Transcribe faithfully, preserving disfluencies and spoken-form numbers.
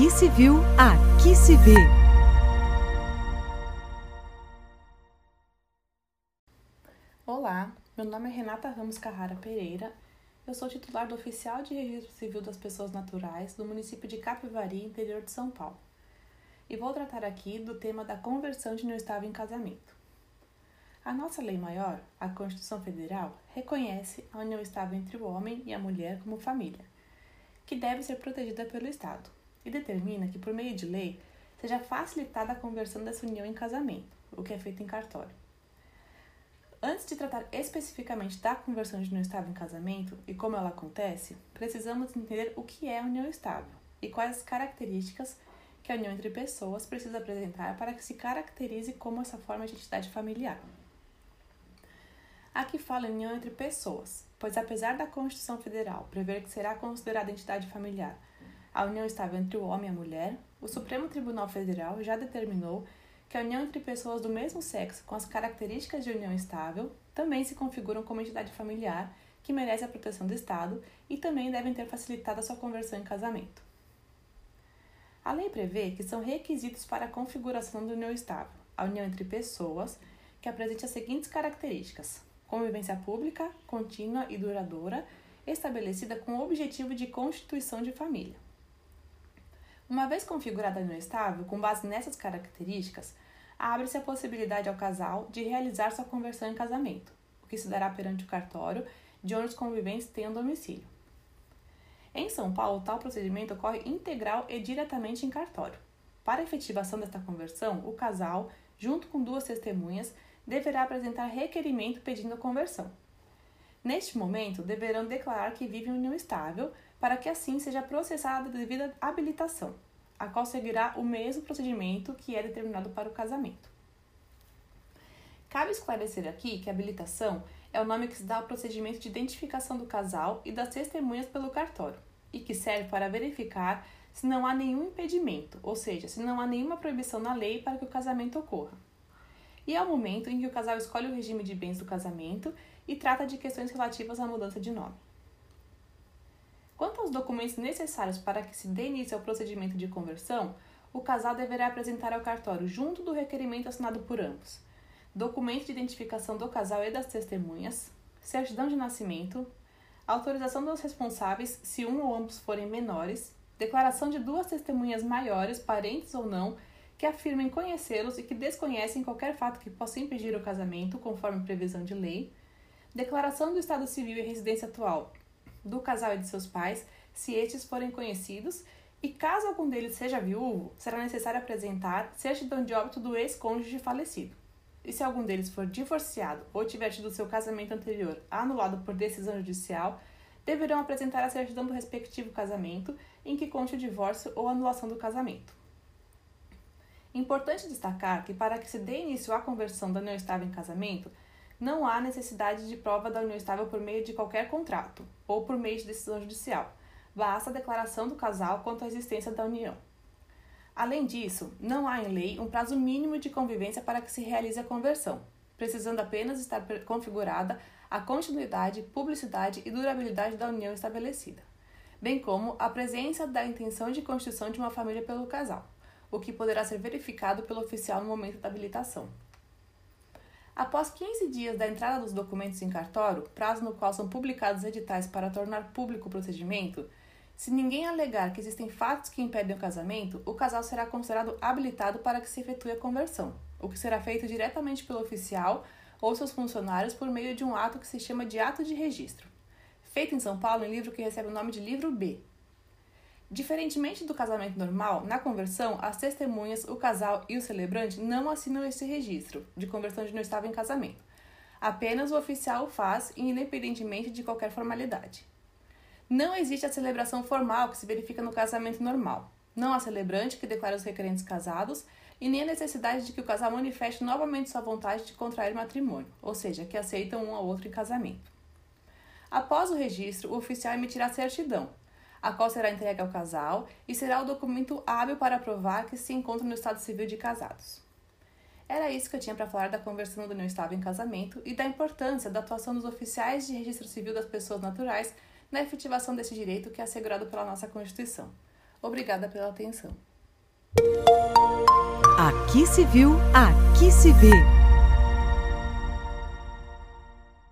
Aqui se viu, aqui se vê. Olá, meu nome é Renata Ramos Carrara Pereira. Eu sou titular do Oficial de Registro Civil das Pessoas Naturais do município de Capivari, interior de São Paulo. E vou tratar aqui do tema da conversão de não estável em casamento. A nossa lei maior, a Constituição Federal, reconhece a união estável entre o homem e a mulher como família, que deve ser protegida pelo Estado, e determina que, por meio de lei, seja facilitada a conversão dessa união em casamento, o que é feito em cartório. Antes de tratar especificamente da conversão de união estável em casamento e como ela acontece, precisamos entender o que é a união estável e quais as características que a união entre pessoas precisa apresentar para que se caracterize como essa forma de entidade familiar. Aqui fala em união entre pessoas, pois apesar da Constituição Federal prever que será considerada entidade familiar a união estável entre o homem e a mulher, o Supremo Tribunal Federal já determinou que a união entre pessoas do mesmo sexo com as características de união estável também se configuram como entidade familiar que merece a proteção do Estado e também devem ter facilitado a sua conversão em casamento. A lei prevê que são requisitos para a configuração da união estável a união entre pessoas que apresente as seguintes características: convivência pública, contínua e duradoura, estabelecida com o objetivo de constituição de família. Uma vez configurada a união estável, com base nessas características, abre-se a possibilidade ao casal de realizar sua conversão em casamento, o que se dará perante o cartório, de onde os conviventes tenham domicílio. Em São Paulo, tal procedimento ocorre integral e diretamente em cartório. Para a efetivação desta conversão, o casal, junto com duas testemunhas, deverá apresentar requerimento pedindo a conversão. Neste momento, deverão declarar que vivem em união estável, para que assim seja processada a devida habilitação, a qual seguirá o mesmo procedimento que é determinado para o casamento. Cabe esclarecer aqui que a habilitação é o nome que se dá ao procedimento de identificação do casal e das testemunhas pelo cartório, e que serve para verificar se não há nenhum impedimento, ou seja, se não há nenhuma proibição na lei para que o casamento ocorra. E é o momento em que o casal escolhe o regime de bens do casamento e trata de questões relativas à mudança de nome. Quanto aos documentos necessários para que se dê início ao procedimento de conversão, o casal deverá apresentar ao cartório, junto do requerimento assinado por ambos, documento de identificação do casal e das testemunhas, certidão de nascimento, autorização dos responsáveis, se um ou ambos forem menores, declaração de duas testemunhas maiores, parentes ou não, que afirmem conhecê-los e que desconhecem qualquer fato que possa impedir o casamento, conforme previsão de lei, declaração do estado civil e residência atual do casal e de seus pais, se estes forem conhecidos, e caso algum deles seja viúvo, será necessário apresentar certidão de óbito do ex-cônjuge falecido. E se algum deles for divorciado ou tiver tido seu casamento anterior anulado por decisão judicial, deverão apresentar a certidão do respectivo casamento em que conste o divórcio ou anulação do casamento. Importante destacar que, para que se dê início à conversão da união estável em casamento, não há necessidade de prova da união estável por meio de qualquer contrato ou por meio de decisão judicial. Basta a declaração do casal quanto à existência da união. Além disso, não há em lei um prazo mínimo de convivência para que se realize a conversão, precisando apenas estar configurada a continuidade, publicidade e durabilidade da união estabelecida, bem como a presença da intenção de constituição de uma família pelo casal, o que poderá ser verificado pelo oficial no momento da habilitação. Após quinze dias da entrada dos documentos em cartório, prazo no qual são publicados editais para tornar público o procedimento, se ninguém alegar que existem fatos que impedem o casamento, o casal será considerado habilitado para que se efetue a conversão, o que será feito diretamente pelo oficial ou seus funcionários por meio de um ato que se chama de ato de registro, feito em São Paulo em livro que recebe o nome de livro B. Diferentemente do casamento normal, na conversão, as testemunhas, o casal e o celebrante não assinam este registro de conversão de não estável em casamento. Apenas o oficial o faz, independentemente de qualquer formalidade. Não existe a celebração formal que se verifica no casamento normal. Não há celebrante que declara os requerentes casados e nem a necessidade de que o casal manifeste novamente sua vontade de contrair matrimônio, ou seja, que aceitam um ao outro em casamento. Após o registro, o oficial emitirá a certidão, a qual será entregue ao casal e será o documento hábil para provar que se encontra no estado civil de casados. Era isso que eu tinha para falar da conversão da união estável em casamento e da importância da atuação dos oficiais de registro civil das pessoas naturais na efetivação desse direito que é assegurado pela nossa Constituição. Obrigada pela atenção. Aqui se viu, aqui se vê.